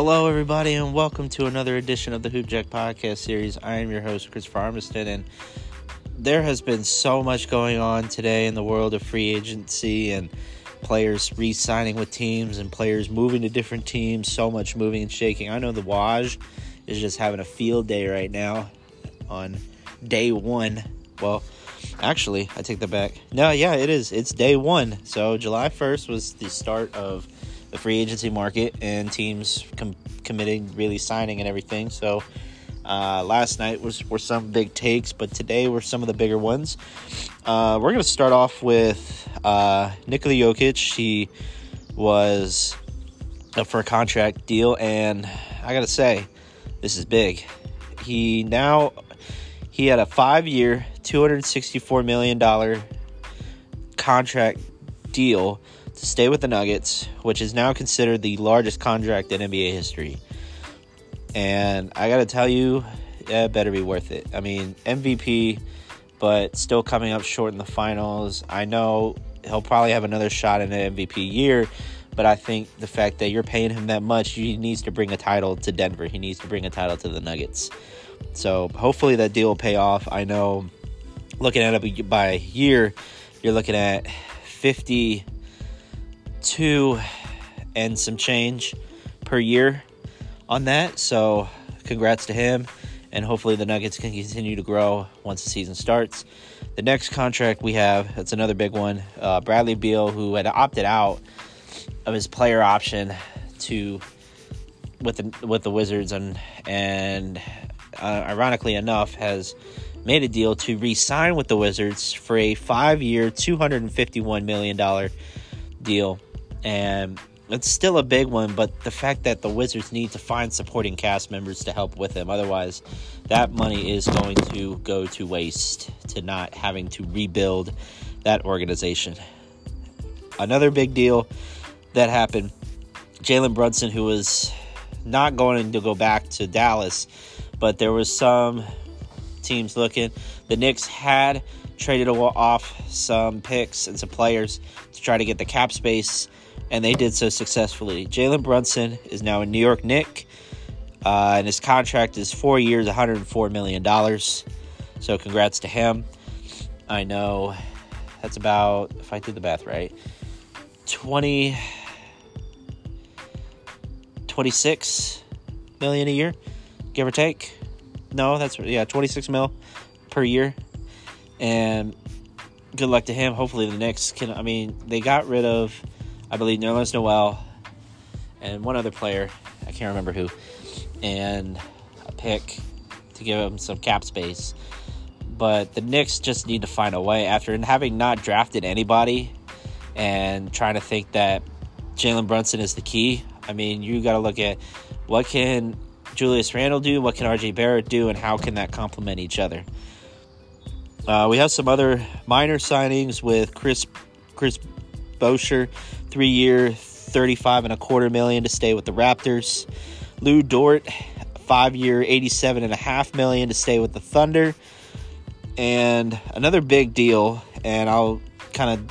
Hello, everybody, and welcome to another edition of the Hoopjack Podcast Series. I am your host, Chris Farmiston, and there has been so much going on today in the world of free agency and players re-signing with teams and players moving to different teams, so much moving and shaking. I know the Waj is just having a field day right now on day one. Well, actually, I take that back. No, yeah, it is. It's day one. So July 1st was the start of the free agency market and teams committing, really signing and everything. So last night were some big takes, but today were some of the bigger ones. We're going to start off with Nikola Jokic. He was up for a contract deal, and I got to say, this is big. He had a 5-year, $264 million contract deal to stay with the Nuggets, which is now considered the largest contract in NBA history. And I gotta tell you, it better be worth it. I mean, MVP, but still coming up short in the finals. I know he'll probably have another shot in an MVP year, but I think the fact that you're paying him that much, he needs to bring a title to Denver. He needs to bring a title to the Nuggets. So hopefully that deal will pay off. I know looking at it by year, you're looking at 52 and some change per year on that. So congrats to him, and hopefully the Nuggets can continue to grow once the season starts. The next contract we have, that's another big one, Bradley Beal, who had opted out of his player option to with the Wizards, and ironically enough has made a deal to re-sign with the Wizards for a 5-year, $251 million deal. And it's still a big one, but the fact that the Wizards need to find supporting cast members to help with him, otherwise that money is going to go to waste, to not having to rebuild that organization. Another big deal that happened, Jalen Brunson, who was not going to go back to Dallas, but there was some teams looking. The Knicks had traded off some picks and some players to try to get the cap space, and they did so successfully. Jalen Brunson is now a New York Knick, and his contract is 4 years, $104 million. So congrats to him. I know that's about, if I did the math right, 26 million a year, give or take. No, that's, yeah, 26 mil per year. And good luck to him. Hopefully the Knicks can, I mean, they got rid of, I believe, Nerlens Noel and one other player, I can't remember who, and a pick to give him some cap space. But the Knicks just need to find a way after having not drafted anybody and trying to think that Jalen Brunson is the key. I mean, you got to look at what can Julius Randle do, what can RJ Barrett do, and how can that complement each other. We have some other minor signings with Chris Bosher, 3-year, $35.25 million to stay with the Raptors. Lou Dort, 5-year, $87.5 million to stay with the Thunder. And another big deal, and I'll kind of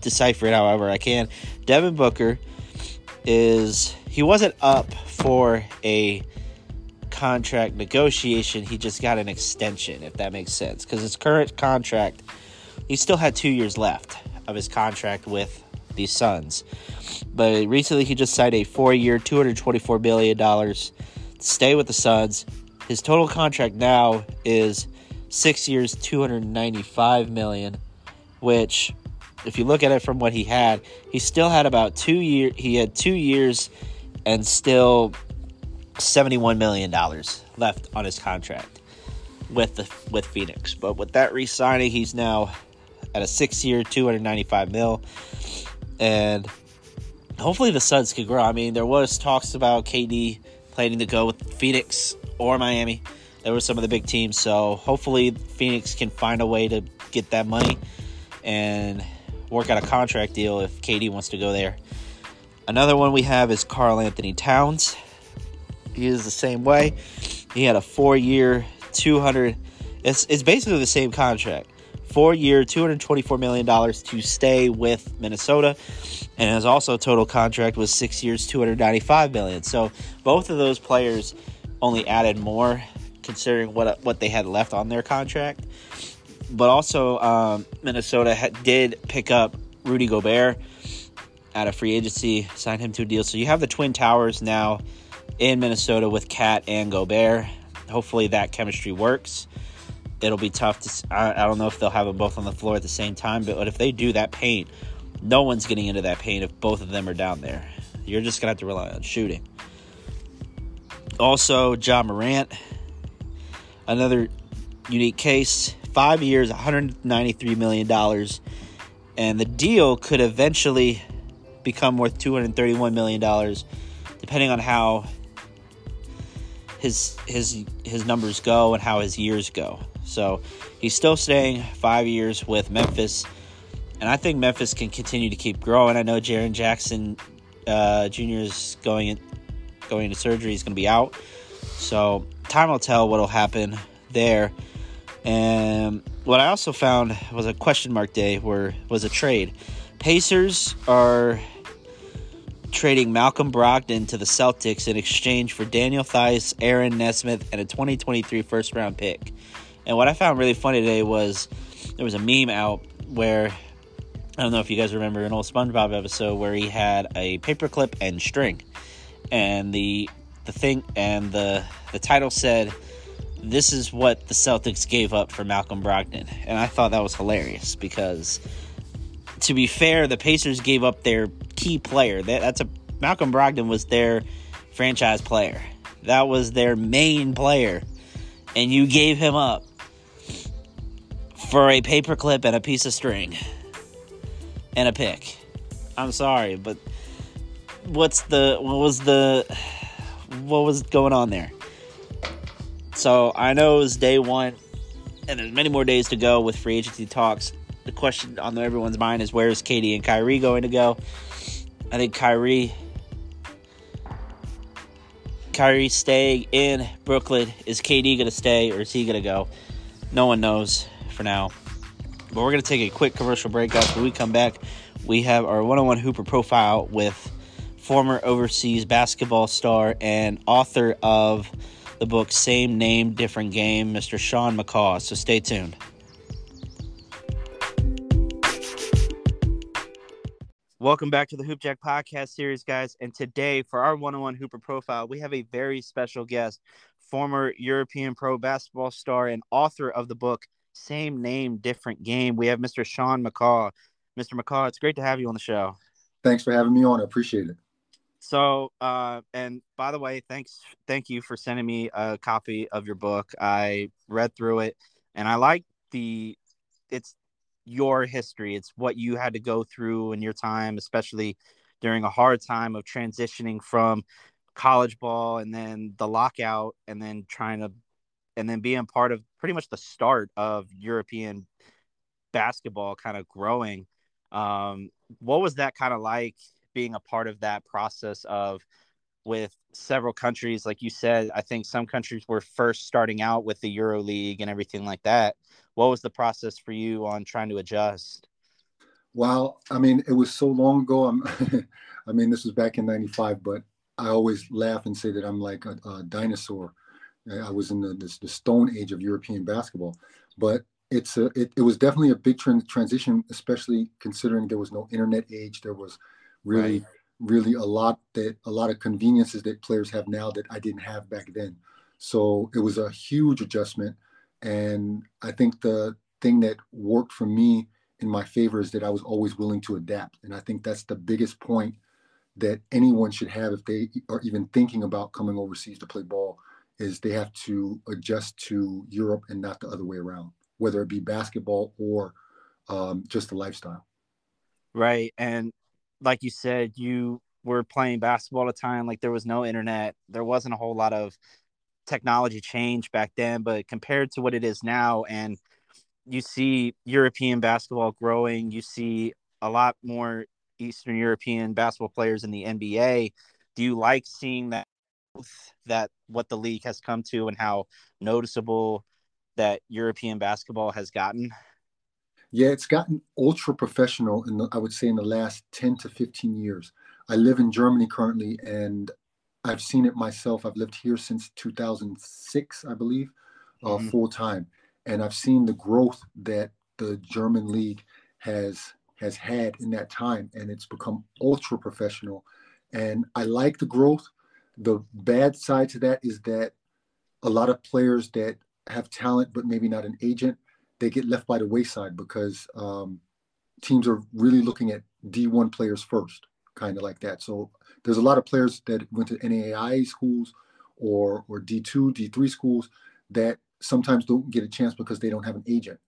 decipher it however I can. Devin Booker he wasn't up for a contract negotiation, he just got an extension, if that makes sense, because his current contract, he still had 2 years left of his contract with the Suns, but recently he just signed a 4-year, $224 million to stay with the Suns. His total contract now is 6 years, $295 million, which, if you look at it from what he had, he still had about 2 years. He had 2 years and still $71 million left on his contract with Phoenix. But with that re-signing, he's now at a 6-year, $295 million. And hopefully the Suns could grow. I mean, there was talks about KD planning to go with Phoenix or Miami. There were some of the big teams. So hopefully Phoenix can find a way to get that money and work out a contract deal if KD wants to go there. Another one we have is Karl Anthony Towns. He is the same way. He had a 4-year, $200. It's basically the same contract, 4-year, $224 million to stay with Minnesota, and his also total contract was 6 years, $295 million. So both of those players only added more considering what they had left on their contract. But also Minnesota did pick up Rudy Gobert out of free agency, signed him to a deal. So you have the Twin Towers now in Minnesota with Cat and Gobert. Hopefully that chemistry works. It'll be tough to – I don't know if they'll have them both on the floor at the same time, but if they do, that paint, no one's getting into that paint if both of them are down there. You're just going to have to rely on shooting. Also, Ja Morant, another unique case, 5 years, $193 million, and the deal could eventually become worth $231 million depending on how his numbers go and how his years go. So he's still staying 5 years with Memphis, and I think Memphis can continue to keep growing. I know Jaren Jackson Jr. is going into surgery. He's going to be out. So time will tell what will happen there. And what I also found was a question mark day where was a trade. Pacers are trading Malcolm Brogdon to the Celtics in exchange for Daniel Theis, Aaron Nesmith, and a 2023 first-round pick. And what I found really funny today was there was a meme out where, I don't know if you guys remember an old SpongeBob episode where he had a paperclip and string. And the thing and the title said, "This is what the Celtics gave up for Malcolm Brogdon." And I thought that was hilarious because, to be fair, the Pacers gave up their key player. Malcolm Brogdon was their franchise player. That was their main player. And you gave him up for a paperclip and a piece of string and a pick. I'm sorry, but what was going on there? So I know it was day one, and there's many more days to go with free agency talks. The question on everyone's mind is, where is KD and Kyrie going to go? I think Kyrie staying in Brooklyn. Is KD going to stay or is he going to go? No one knows for now. But we're going to take a quick commercial break. Guys, when we come back, we have our one-on-one Hooper profile with former overseas basketball star and author of the book Same Name, Different Game, Mr. Sean McCaw. So stay tuned. Welcome back to the Hoopjack Podcast Series, guys. And today, for our one-on-one Hooper profile, we have a very special guest, former European pro basketball star and author of the book Same Name, Different Game. We have Mr. Sean McCaw. Mr. McCaw, it's great to have you on the show. Thanks for having me on. I appreciate it. So, and by the way, thank you for sending me a copy of your book. I read through it, and I like your history. It's what you had to go through in your time, especially during a hard time of transitioning from college ball and then the lockout and then and then being part of pretty much the start of European basketball kind of growing. What was that kind of like, being a part of that process with several countries? Like you said, I think some countries were first starting out with the EuroLeague and everything like that. What was the process for you on trying to adjust? Well, I mean, it was so long ago. I mean, this was back in 95, but I always laugh and say that I'm like a dinosaur. I was in the stone age of European basketball, but it was definitely a big transition, especially considering there was no internet age. There was really, really a lot of conveniences that players have now that I didn't have back then. So it was a huge adjustment. And I think the thing that worked for me in my favor is that I was always willing to adapt. And I think that's the biggest point that anyone should have if they are even thinking about coming overseas to play ball, is they have to adjust to Europe and not the other way around, whether it be basketball or just the lifestyle. Right. And like you said, you were playing basketball at a time, like there was no internet. There wasn't a whole lot of technology change back then, but compared to what it is now, and you see European basketball growing, you see a lot more Eastern European basketball players in the NBA. Do you like seeing that what the league has come to and how noticeable that European basketball has gotten? Yeah, it's gotten ultra professional in the, I would say in the last 10 to 15 years. I live in Germany currently, and I've seen it myself. I've lived here since 2006, I believe, full time. And I've seen the growth that the German league has had in that time, and it's become ultra professional. And I like the growth. The bad side to that is that a lot of players that have talent, but maybe not an agent, they get left by the wayside because teams are really looking at D1 players first, kind of like that. So there's a lot of players that went to NAIA schools or D2, D3 schools that sometimes don't get a chance because they don't have an agent.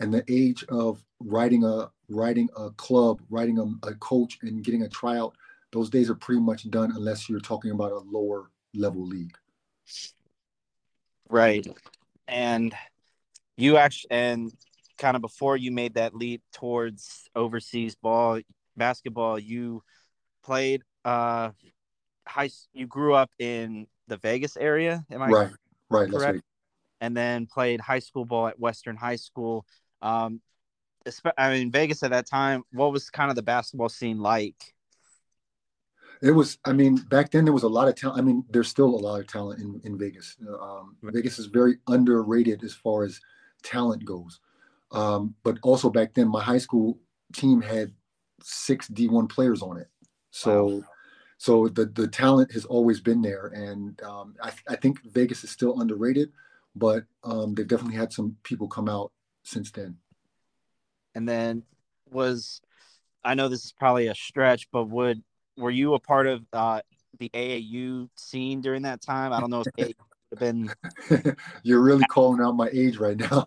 And the age of writing a club, writing a coach, and getting a tryout, those days are pretty much done unless you're talking about a lower level league. Right. And you actually, and kind of before you made that leap towards overseas basketball, you played you grew up in the Vegas area, am I correct? Right, that's right. And then played high school ball at Western High School. I mean, Vegas at that time, what was kind of the basketball scene like? It was, I mean, back then there was a lot of talent. I mean, there's still a lot of talent in Vegas. Vegas is very underrated as far as talent goes. But also back then, my high school team had 6 D1 players on it. So, wow. So the talent has always been there. And I think Vegas is still underrated, but they've definitely had some people come out since then. And then I know this is probably a stretch, but were you a part of the AAU scene during that time? I don't know if it would have been. You're really calling out my age right now.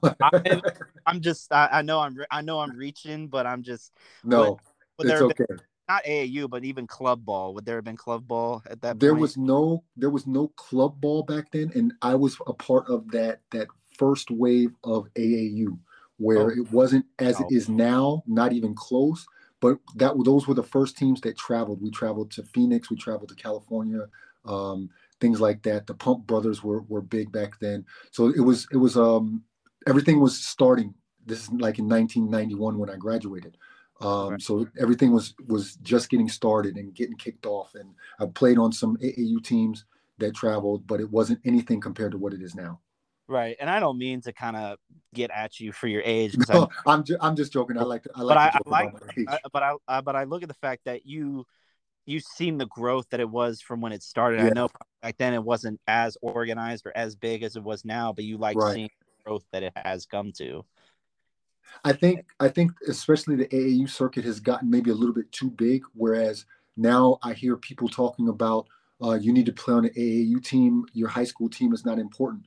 I know I'm reaching, but I'm just. No, but it's okay. Not AAU, but even club ball. Would there have been club ball at that point? There was no club ball back then, and I was a part of that first wave of AAU, where it wasn't as it is now, not even close. But those were the first teams that traveled. We traveled to Phoenix. We traveled to California, things like that. The Pump Brothers were big back then. So it was everything was starting. This is like in 1991 when I graduated. Right. So everything was just getting started and getting kicked off. And I played on some AAU teams that traveled, but it wasn't anything compared to what it is now. Right, and I don't mean to kind of get at you for your age. No, I'm just joking. I look at the fact that you've seen the growth that it was from when it started. Yeah. I know back then it wasn't as organized or as big as it was now, but you seeing the growth that it has come to. I think especially the AAU circuit has gotten maybe a little bit too big, whereas now I hear people talking about you need to play on an AAU team. Your high school team is not important.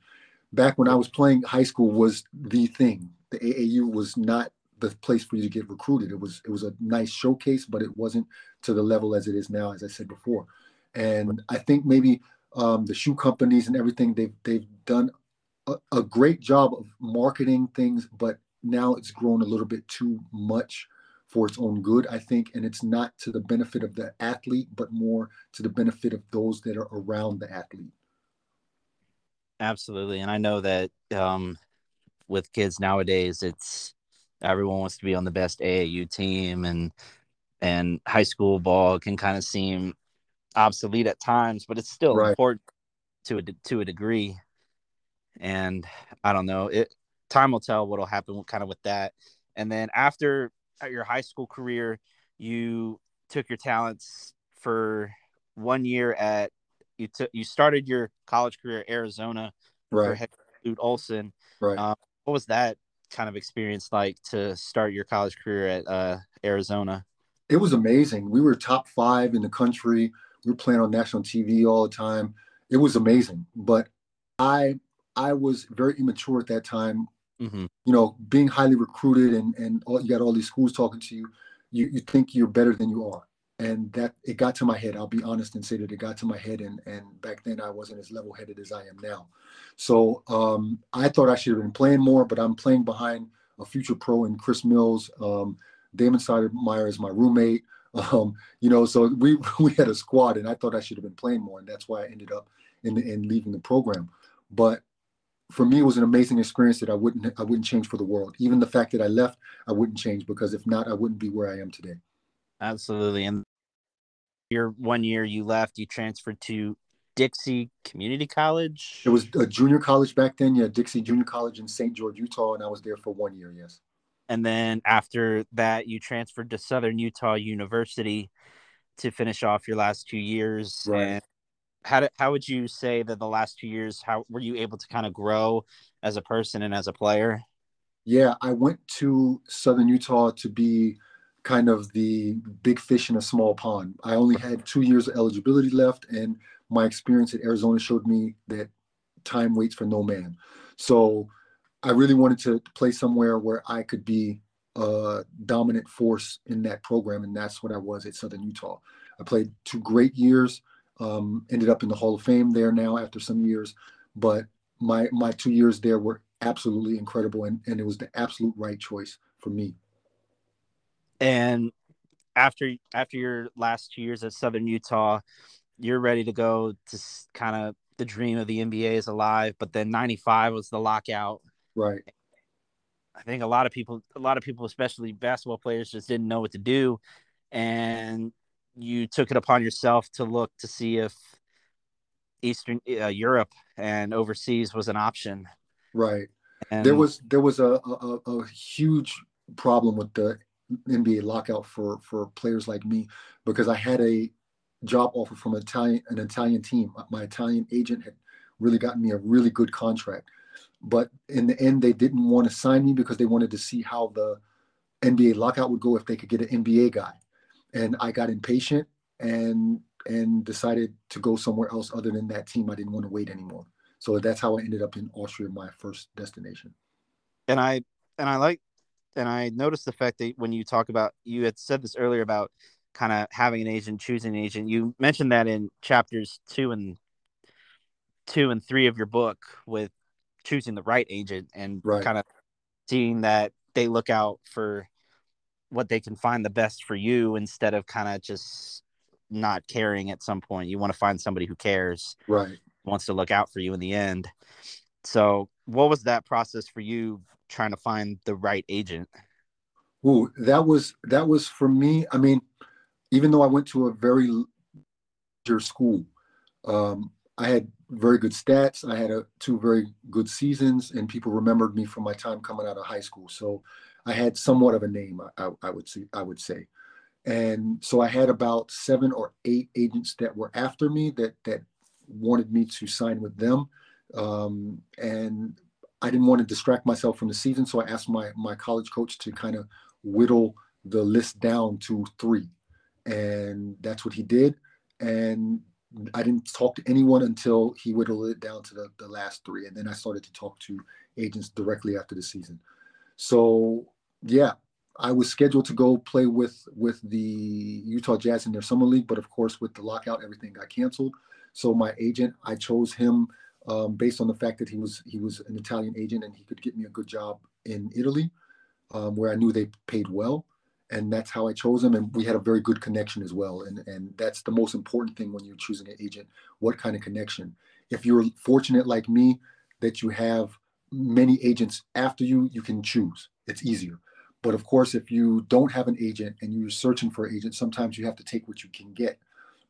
Back when I was playing, high school was the thing. The AAU was not the place for you to get recruited. It was a nice showcase, but it wasn't to the level as it is now, as I said before. And I think maybe the shoe companies and everything, they've done a great job of marketing things, but now it's grown a little bit too much for its own good, I think. And it's not to the benefit of the athlete, but more to the benefit of those that are around the athlete. Absolutely. And I know that with kids nowadays, it's everyone wants to be on the best AAU team, and high school ball can kind of seem obsolete at times, but it's still important to a degree. And I don't know, time will tell what'll happen kind of with that. And then after your high school career, you took your talents for 1 year at you started your college career at Arizona for head coach Lute Olson. Right. What was that kind of experience like to start your college career at Arizona? It was amazing. We were top 5 in the country. We were playing on national TV all the time. It was amazing. But I was very immature at that time. Mm-hmm. You know, being highly recruited and you got all these schools talking to you. You think you're better than you are. And that it got to my head. I'll be honest and say that it got to my head. And back then I wasn't as level-headed as I am now. So I thought I should have been playing more, but I'm playing behind a future pro in Chris Mills. Damon Sidermeyer is my roommate. So we had a squad, and I thought I should have been playing more. And that's why I ended up in leaving the program. But for me, it was an amazing experience that I wouldn't change for the world. Even the fact that I left, I wouldn't change, because if not, I wouldn't be where I am today. Absolutely. And your 1 year you left, you transferred to Dixie Community College? It was a junior college back then. Yeah, Dixie Junior College in St. George, Utah. And I was there for 1 year, yes. And then after that, you transferred to Southern Utah University to finish off your last 2 years. Right. And how would you say that the last 2 years, how were you able to kind of grow as a person and as a player? Yeah, I went to Southern Utah to be kind of the big fish in a small pond. I only had 2 years of eligibility left, and my experience at Arizona showed me that time waits for no man. So I really wanted to play somewhere where I could be a dominant force in that program, and that's what I was at Southern Utah. I played 2 great years, ended up in the Hall of Fame there now after some years, but my 2 years there were absolutely incredible, and it was the absolute right choice for me. And after your last 2 years at Southern Utah, you're ready to go to kind of the dream of the NBA is alive, but then 95 was the lockout. Right. I think a lot of people, especially basketball players, just didn't know what to do. And you took it upon yourself to look to see if Eastern Europe and overseas was an option. Right. And there was a huge problem with the NBA lockout for players like me, because I had a job offer from an Italian team. My Italian agent had really gotten me a really good contract, but in the end they didn't want to sign me because they wanted to see how the NBA lockout would go if they could get an NBA guy. And I got impatient and decided to go somewhere else other than that team. I didn't want to wait anymore. So that's how I ended up in Austria, my first destination. And I noticed the fact that when you talk about, you had said this earlier about kind of having an agent, choosing an agent. You mentioned that in chapters 2 and 3 of your book with choosing the right agent and right. Kind of seeing that they look out for what they can find the best for you instead of kind of just not caring at some point. You want to find somebody who cares, right? Wants to look out for you in the end. So what was that process for you trying to find the right agent? Ooh, that was for me. I mean, even though I went to a very major school, I had very good stats. I had 2 very good seasons, and people remembered me from my time coming out of high school. So I had somewhat of a name, I would say. And so I had about 7 or 8 agents that were after me that wanted me to sign with them. And I didn't want to distract myself from the season. So I asked my college coach to kind of whittle the list down to 3. And that's what he did. And I didn't talk to anyone until he whittled it down to the last 3. And then I started to talk to agents directly after the season. So, yeah, I was scheduled to go play with the Utah Jazz in their summer league. But, of course, with the lockout, everything got canceled. So my agent, I chose him based on the fact that he was an Italian agent and he could get me a good job in Italy, where I knew they paid well. And that's how I chose him. And we had a very good connection as well. And that's the most important thing when you're choosing an agent, what kind of connection. If you're fortunate like me that you have many agents after you, you can choose. It's easier. But of course, if you don't have an agent and you're searching for an agent, sometimes you have to take what you can get.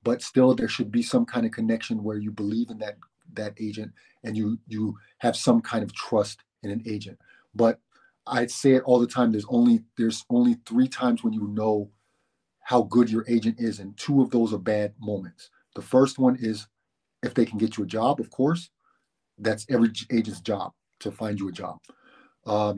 But still, there should be some kind of connection where you believe in that agent and you have some kind of trust in an agent. But I'd say it all the time. There's only 3 times when you know how good your agent is, and 2 of those are bad moments. The first one is if they can get you a job, of course. That's every agent's job to find you a job.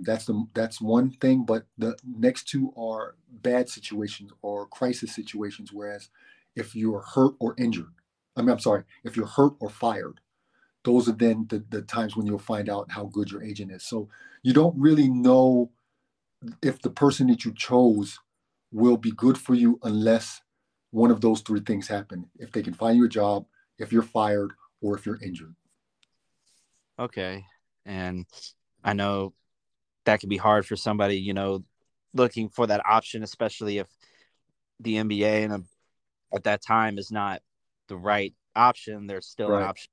That's one thing, but the next 2 are bad situations or crisis situations. Whereas if you're hurt or injured, if you're hurt or fired, those are then the times when you'll find out how good your agent is. So you don't really know if the person that you chose will be good for you unless one of those 3 things happen. If they can find you a job, if you're fired, or if you're injured. Okay. And I know that can be hard for somebody, looking for that option, especially if the NBA at that time is not the right option. There's still an option.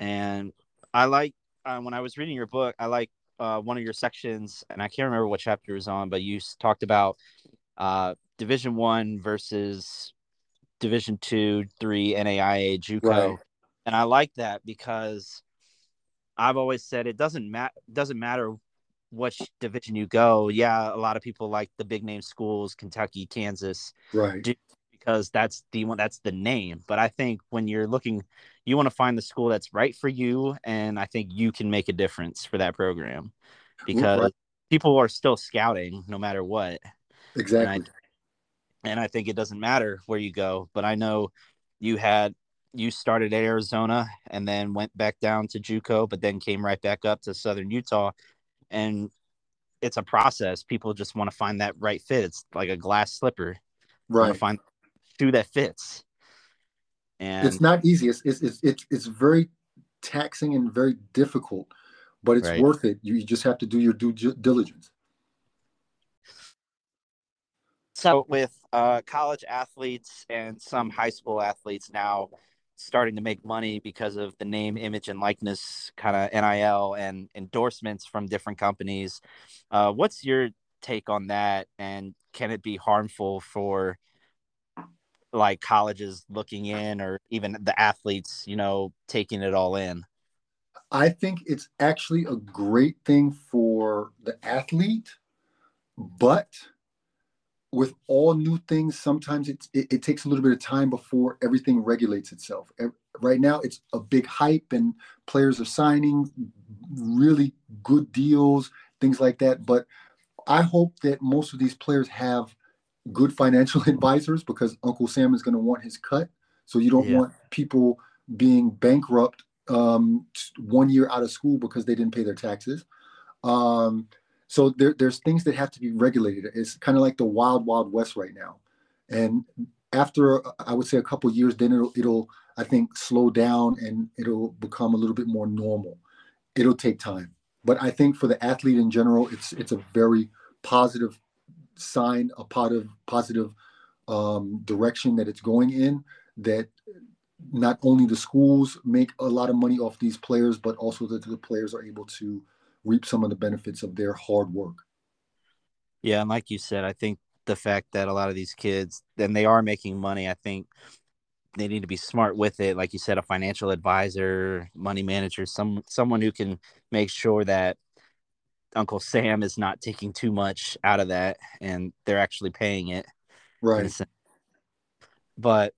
And I like when I was reading your book, I like one of your sections, and I can't remember what chapter it was on, but you talked about Division I versus Division II, III, NAIA, JUCO. Right. And I like that because I've always said it doesn't matter which division you go. Yeah, a lot of people like the big name schools, Kentucky, Kansas, right? Because that's the one, that's the name. But I think when you're looking, you want to find the school that's right for you, and I think you can make a difference for that program because people are still scouting no matter what. Exactly. And I think it doesn't matter where you go. But I know you started at Arizona and then went back down to JUCO, but then came right back up to Southern Utah. And it's a process. People just want to find that right fit. It's like a glass slipper. Right. You want to find a shoe that fits. And it's not easy. It's very taxing and very difficult, but it's worth it. You just have to do your due diligence. So with college athletes and some high school athletes now starting to make money because of the name, image, and likeness kind of NIL and endorsements from different companies, what's your take on that? And can it be harmful for like colleges looking in or even the athletes, you know, taking it all in? I think it's actually a great thing for the athlete, but with all new things, sometimes it takes a little bit of time before everything regulates itself. Right now, it's a big hype and players are signing really good deals, things like that. But I hope that most of these players have good financial advisors because Uncle Sam is going to want his cut. So you don't want people being bankrupt 1 year out of school because they didn't pay their taxes. So there's things that have to be regulated. It's kind of like the wild, wild west right now. And after, I would say, a couple of years, then it'll I think, slow down and it'll become a little bit more normal. It'll take time. But I think for the athlete in general, it's a very positive sign, a positive direction that it's going in, that not only the schools make a lot of money off these players, but also that the players are able to reap some of the benefits of their hard work. Yeah, and like you said, I think the fact that a lot of these kids, then they are making money, I think they need to be smart with it. Like you said, a financial advisor, money manager, someone who can make sure that Uncle Sam is not taking too much out of that and they're actually paying it. Right. But,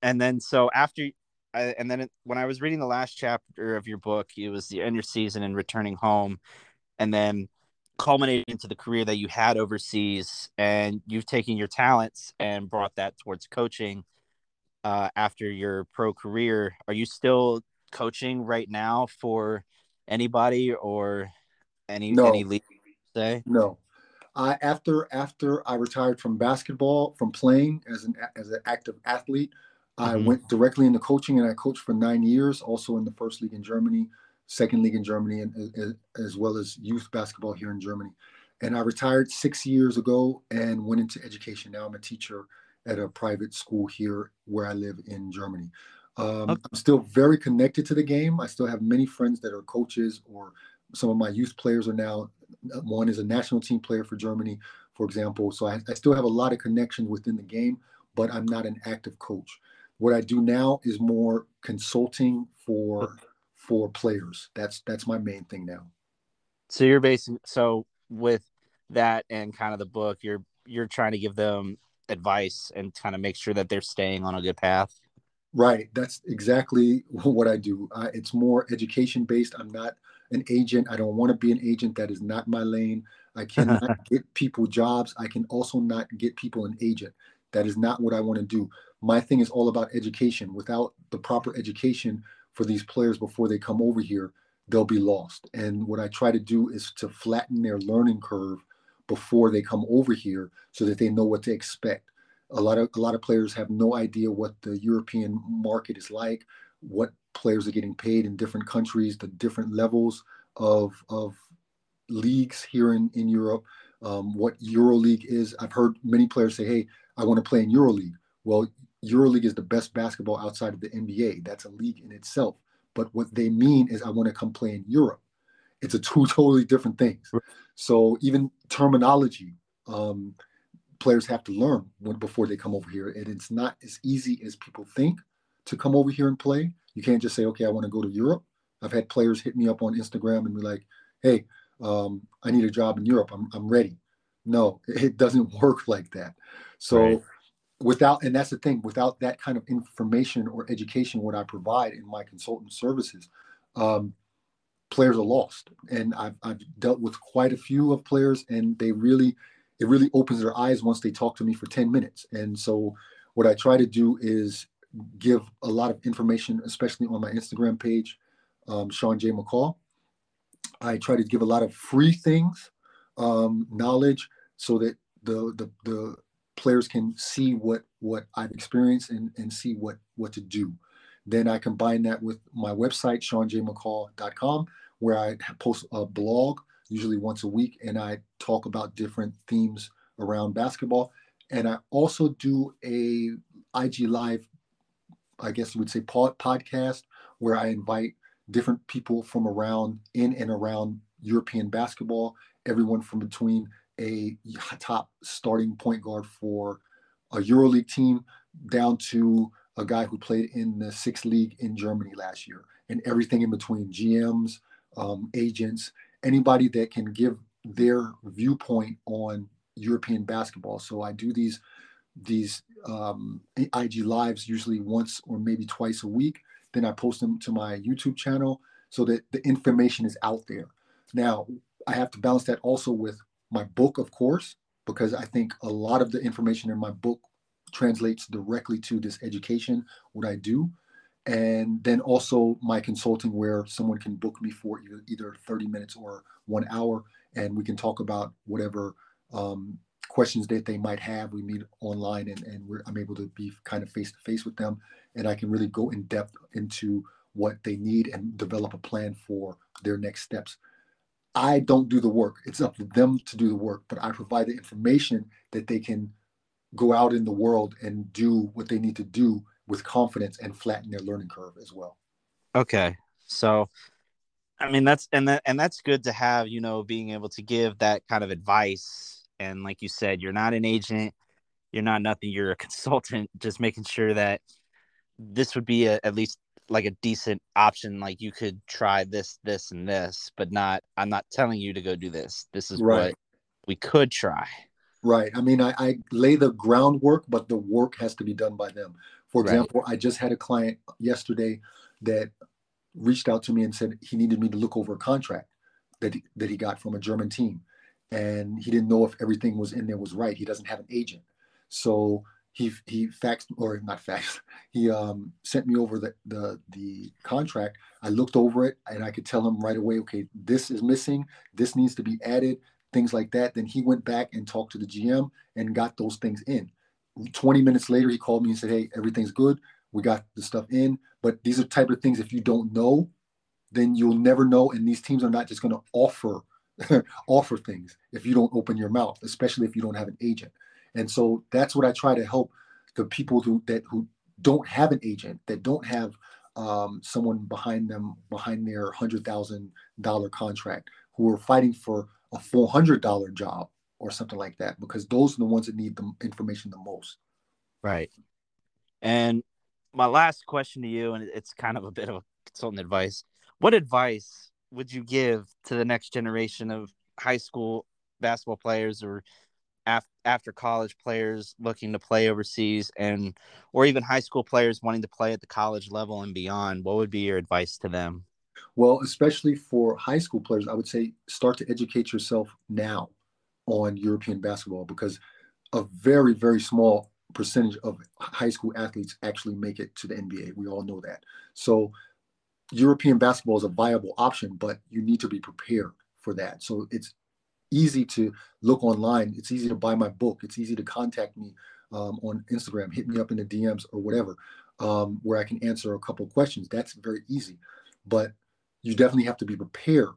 and then so after... and then when I was reading the last chapter of your book, it was the end of your season and returning home and then culminating into the career that you had overseas, and you've taken your talents and brought that towards coaching after your pro career. Are you still coaching right now for anybody or any league? Say? No. After I retired from basketball, from playing as an active athlete, I went directly into coaching, and I coached for 9 years, also in the first league in Germany, second league in Germany, and as well as youth basketball here in Germany. And I retired 6 years ago and went into education. Now I'm a teacher at a private school here where I live in Germany. I'm still very connected to the game. I still have many friends that are coaches, or some of my youth players are now. One is a national team player for Germany, for example. So I still have a lot of connections within the game, but I'm not an active coach. What I do now is more consulting for players. That's my main thing now. So you're with that and kind of the book, you're trying to give them advice and kind of make sure that they're staying on a good path. Right. That's exactly what I do. It's more education based. I'm not an agent. I don't want to be an agent. That is not my lane. I cannot get people jobs. I can also not get people an agent. That is not what I want to do. My thing is all about education. Without the proper education for these players before they come over here, they'll be lost. And what I try to do is to flatten their learning curve before they come over here so that they know what to expect. A lot of players have no idea what the European market is like, what players are getting paid in different countries, the different levels of leagues here in Europe, what EuroLeague is. I've heard many players say, hey, I want to play in EuroLeague. Well, EuroLeague is the best basketball outside of the NBA. That's a league in itself. but what they mean is I want to come play in Europe. It's a two totally different things. So even terminology, players have to learn before they come over here. And it's not as easy as people think to come over here and play. You can't just say, okay, I want to go to Europe. I've had players hit me up on Instagram and be like, hey, I need a job in Europe. I'm ready. No, it doesn't work like that. So right. And that's the thing, without that kind of information or education, what I provide in my consultant services, players are lost. And I've dealt with quite a few of players, and it really opens their eyes once they talk to me for 10 minutes. And so what I try to do is give a lot of information, especially on my Instagram page, Sean J. McCaw. I try to give a lot of free things, knowledge, so that the players can see what I've experienced and see what to do. Then I combine that with my website, SeanJMcCaw.com, where I post a blog usually once a week, and I talk about different themes around basketball. And I also do a IG Live, I guess you would say podcast, where I invite different people from around, in and around European basketball, everyone from between a top starting point guard for a EuroLeague team down to a guy who played in the 6th league in Germany last year, and everything in between, GMs, agents, anybody that can give their viewpoint on European basketball. So I do these IG Lives usually once or maybe twice a week. Then I post them to my YouTube channel so that the information is out there. Now, I have to balance that also with my book, of course, because I think a lot of the information in my book translates directly to this education, what I do. And then also my consulting, where someone can book me for either 30 minutes or 1 hour, and we can talk about whatever questions that they might have. We meet online, and I'm able to be kind of face to face with them, and I can really go in depth into what they need and develop a plan for their next steps. I don't do the work. It's up to them to do the work, but I provide the information that they can go out in the world and do what they need to do with confidence and flatten their learning curve as well. Okay. So, I mean, that's good to have, you know, being able to give that kind of advice. And like you said, you're not an agent, you're not nothing, you're a consultant, just making sure that this would be at least like a decent option. Like, you could try this, this, and this, but I'm not telling you to go do this. This is right. What we could try. Right. I mean, I lay the groundwork, but the work has to be done by them. For example, right. I just had a client yesterday that reached out to me and said he needed me to look over a contract that he got from a German team. And he didn't know if everything was in there was right. He doesn't have an agent. So he faxed, or not faxed, he sent me over the contract. I looked over it, and I could tell him right away, okay, this is missing, this needs to be added, things like that. Then he went back and talked to the GM and got those things in. 20 minutes later, he called me and said, hey, everything's good, we got the stuff in. But these are type of things, if you don't know, then you'll never know. And these teams are not just going to offer things if you don't open your mouth, especially if you don't have an agent. And so that's what I try to help the people who don't have an agent, that don't have someone behind them, behind their $100,000 contract, who are fighting for a $400 job or something like that, because those are the ones that need the information the most. Right. And my last question to you, and it's kind of a bit of consultant advice. What advice would you give to the next generation of high school basketball players, or after college players looking to play overseas, and or even high school players wanting to play at the college level and beyond? What would be your advice to them? Well, especially for high school players, I would say start to educate yourself now on European basketball, because a very, very small percentage of high school athletes actually make it to the NBA. We all know that. So European basketball is a viable option, but you need to be prepared for that. So it's easy to look online. It's easy to buy my book. It's easy to contact me on Instagram, hit me up in the DMs or whatever, where I can answer a couple of questions. That's very easy. But you definitely have to be prepared.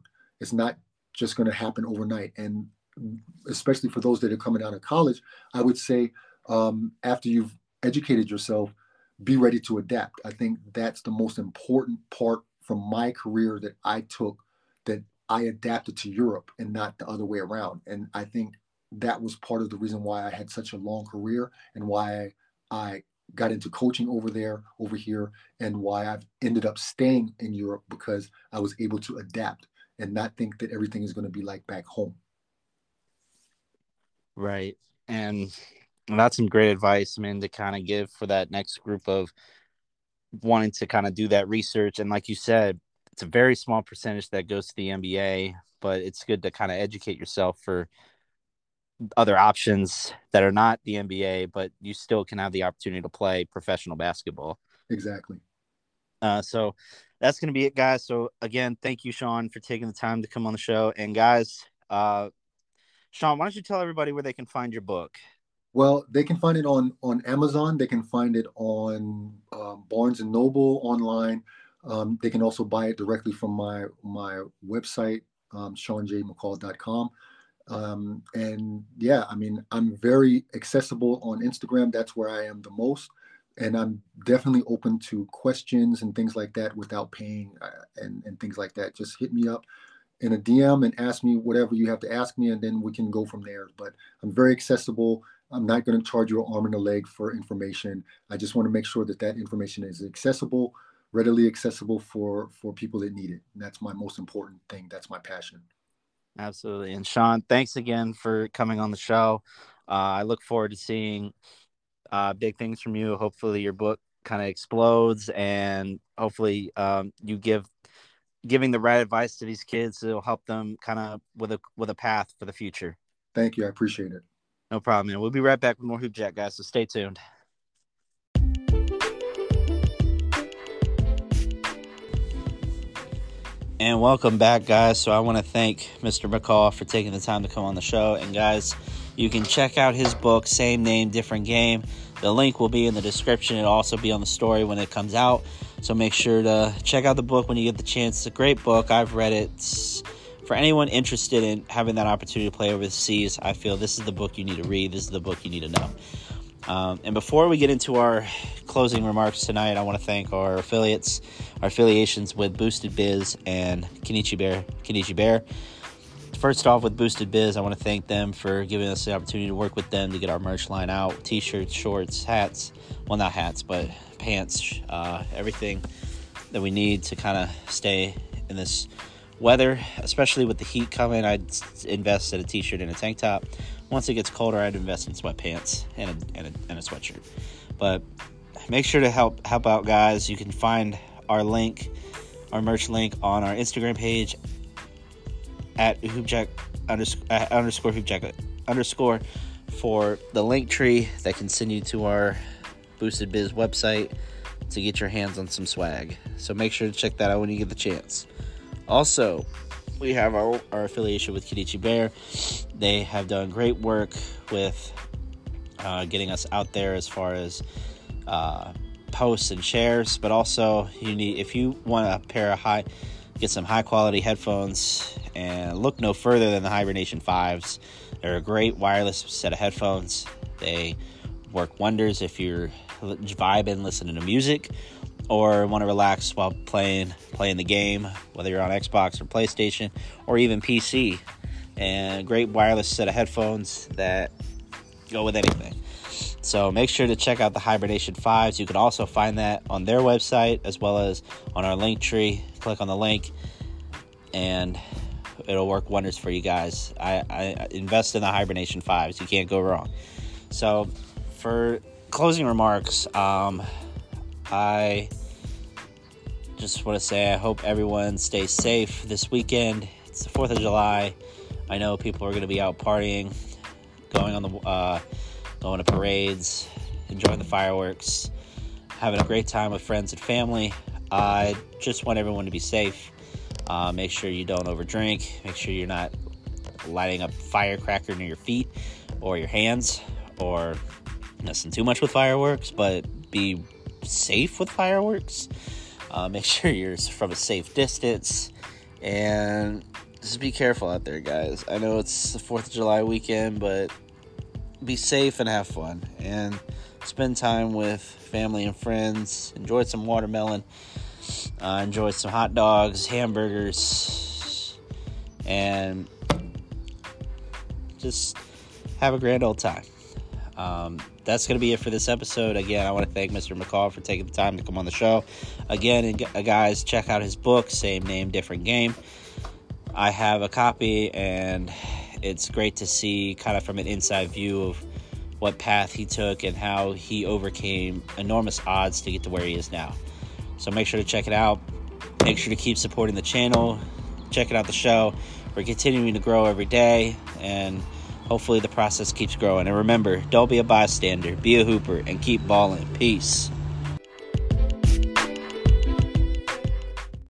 It's not just going to happen overnight. And especially for those that are coming out of college, I would say after you've educated yourself, be ready to adapt. I think that's the most important part from my career that I took, that I adapted to Europe and not the other way around. And I think that was part of the reason why I had such a long career and why I got into coaching over here, and why I've ended up staying in Europe, because I was able to adapt and not think that everything is going to be like back home. Right. And that's some great advice, man, to kind of give for that next group of wanting to kind of do that research. And like you said, it's a very small percentage that goes to the NBA, but it's good to kind of educate yourself for other options that are not the NBA, but you still can have the opportunity to play professional basketball. Exactly. So that's going to be it, guys. So again, thank you, Sean, for taking the time to come on the show. And guys, Sean, why don't you tell everybody where they can find your book? Well, they can find it on Amazon. They can find it on Barnes & Noble online. They can also buy it directly from my website, SeanJMcCaw.com. And yeah, I mean, I'm very accessible on Instagram. That's where I am the most. And I'm definitely open to questions and things like that without paying and things like that. Just hit me up in a DM and ask me whatever you have to ask me, and then we can go from there. But I'm very accessible. I'm not going to charge you an arm and a leg for information. I just want to make sure that information is accessible, readily accessible for people that need it. And that's my most important thing. That's my passion. Absolutely. And Sean, thanks again for coming on the show. I look forward to seeing big things from you. Hopefully your book kind of explodes, and hopefully you giving the right advice to these kids. It'll help them kind of with a path for the future. Thank you. I appreciate it. No problem, man. We'll be right back with more Hoop Jack, guys. So stay tuned. And welcome back, guys. So I want to thank Mr. McCaw for taking the time to come on the show. And guys, you can check out his book, Same Name, Different Game. The link will be in the description. It'll also be on the story when it comes out. So make sure to check out the book when you get the chance. It's a great book. I've read it. It's for anyone interested in having that opportunity to play overseas. I feel this is the book you need to read. This is the book you need to know. And before we get into our closing remarks tonight, I want to thank our affiliates, our affiliations with Boosted Biz and Kenichi Bear. First off, with Boosted Biz, I want to thank them for giving us the opportunity to work with them to get our merch line out. T-shirts, shorts, hats. Well, not hats, but pants. Everything that we need to kind of stay in this weather, especially with the heat coming. I'd invest in a T-shirt and a tank top. Once it gets colder, I'd invest in sweatpants and a sweatshirt. But make sure to help out, guys. You can find our merch link, on our Instagram page at hoopjack_hoopjack_ for the link tree that can send you to our Boosted Biz website to get your hands on some swag. So make sure to check that out when you get the chance. Also, we have our affiliation with Kenichi Bear. They have done great work with getting us out there as far as posts and shares. But also, if you want a pair of get some high-quality headphones, and look no further than the Hibernation 5s. They're a great wireless set of headphones. They work wonders if you're vibing, listening to music, or want to relax while playing the game, whether you're on Xbox or PlayStation or even PC. And great wireless set of headphones that go with anything. So make sure to check out the Hibernation 5s. You can also find that on their website as well as on our link tree. Click on the link and it'll work wonders for you guys. I invest in the Hibernation 5s. You can't go wrong. So for closing remarks, I just want to say I hope everyone stays safe this weekend. It's the 4th of July. I know people are going to be out partying, going to parades, enjoying the fireworks, having a great time with friends and family. I just want everyone to be safe. Make sure you don't overdrink. Make sure you're not lighting up firecracker near your feet or your hands, or messing too much with fireworks, but be safe with fireworks. Make sure you're from a safe distance, and just be careful out there, guys. I know it's the 4th of July weekend, but be safe and have fun, and spend time with family and friends. Enjoy some watermelon, Enjoyed some hot dogs, hamburgers, and just have a grand old time. That's going to be it for this episode. Again, I want to thank Mr. McCaw for taking the time to come on the show. Again, guys, check out his book, Same Name, Different Game. I have a copy, and it's great to see kind of from an inside view of what path he took and how he overcame enormous odds to get to where he is now. So make sure to check it out. Make sure to keep supporting the channel. Check out the show. We're continuing to grow every day, and hopefully the process keeps growing. And remember, don't be a bystander, be a hooper, and keep balling. Peace.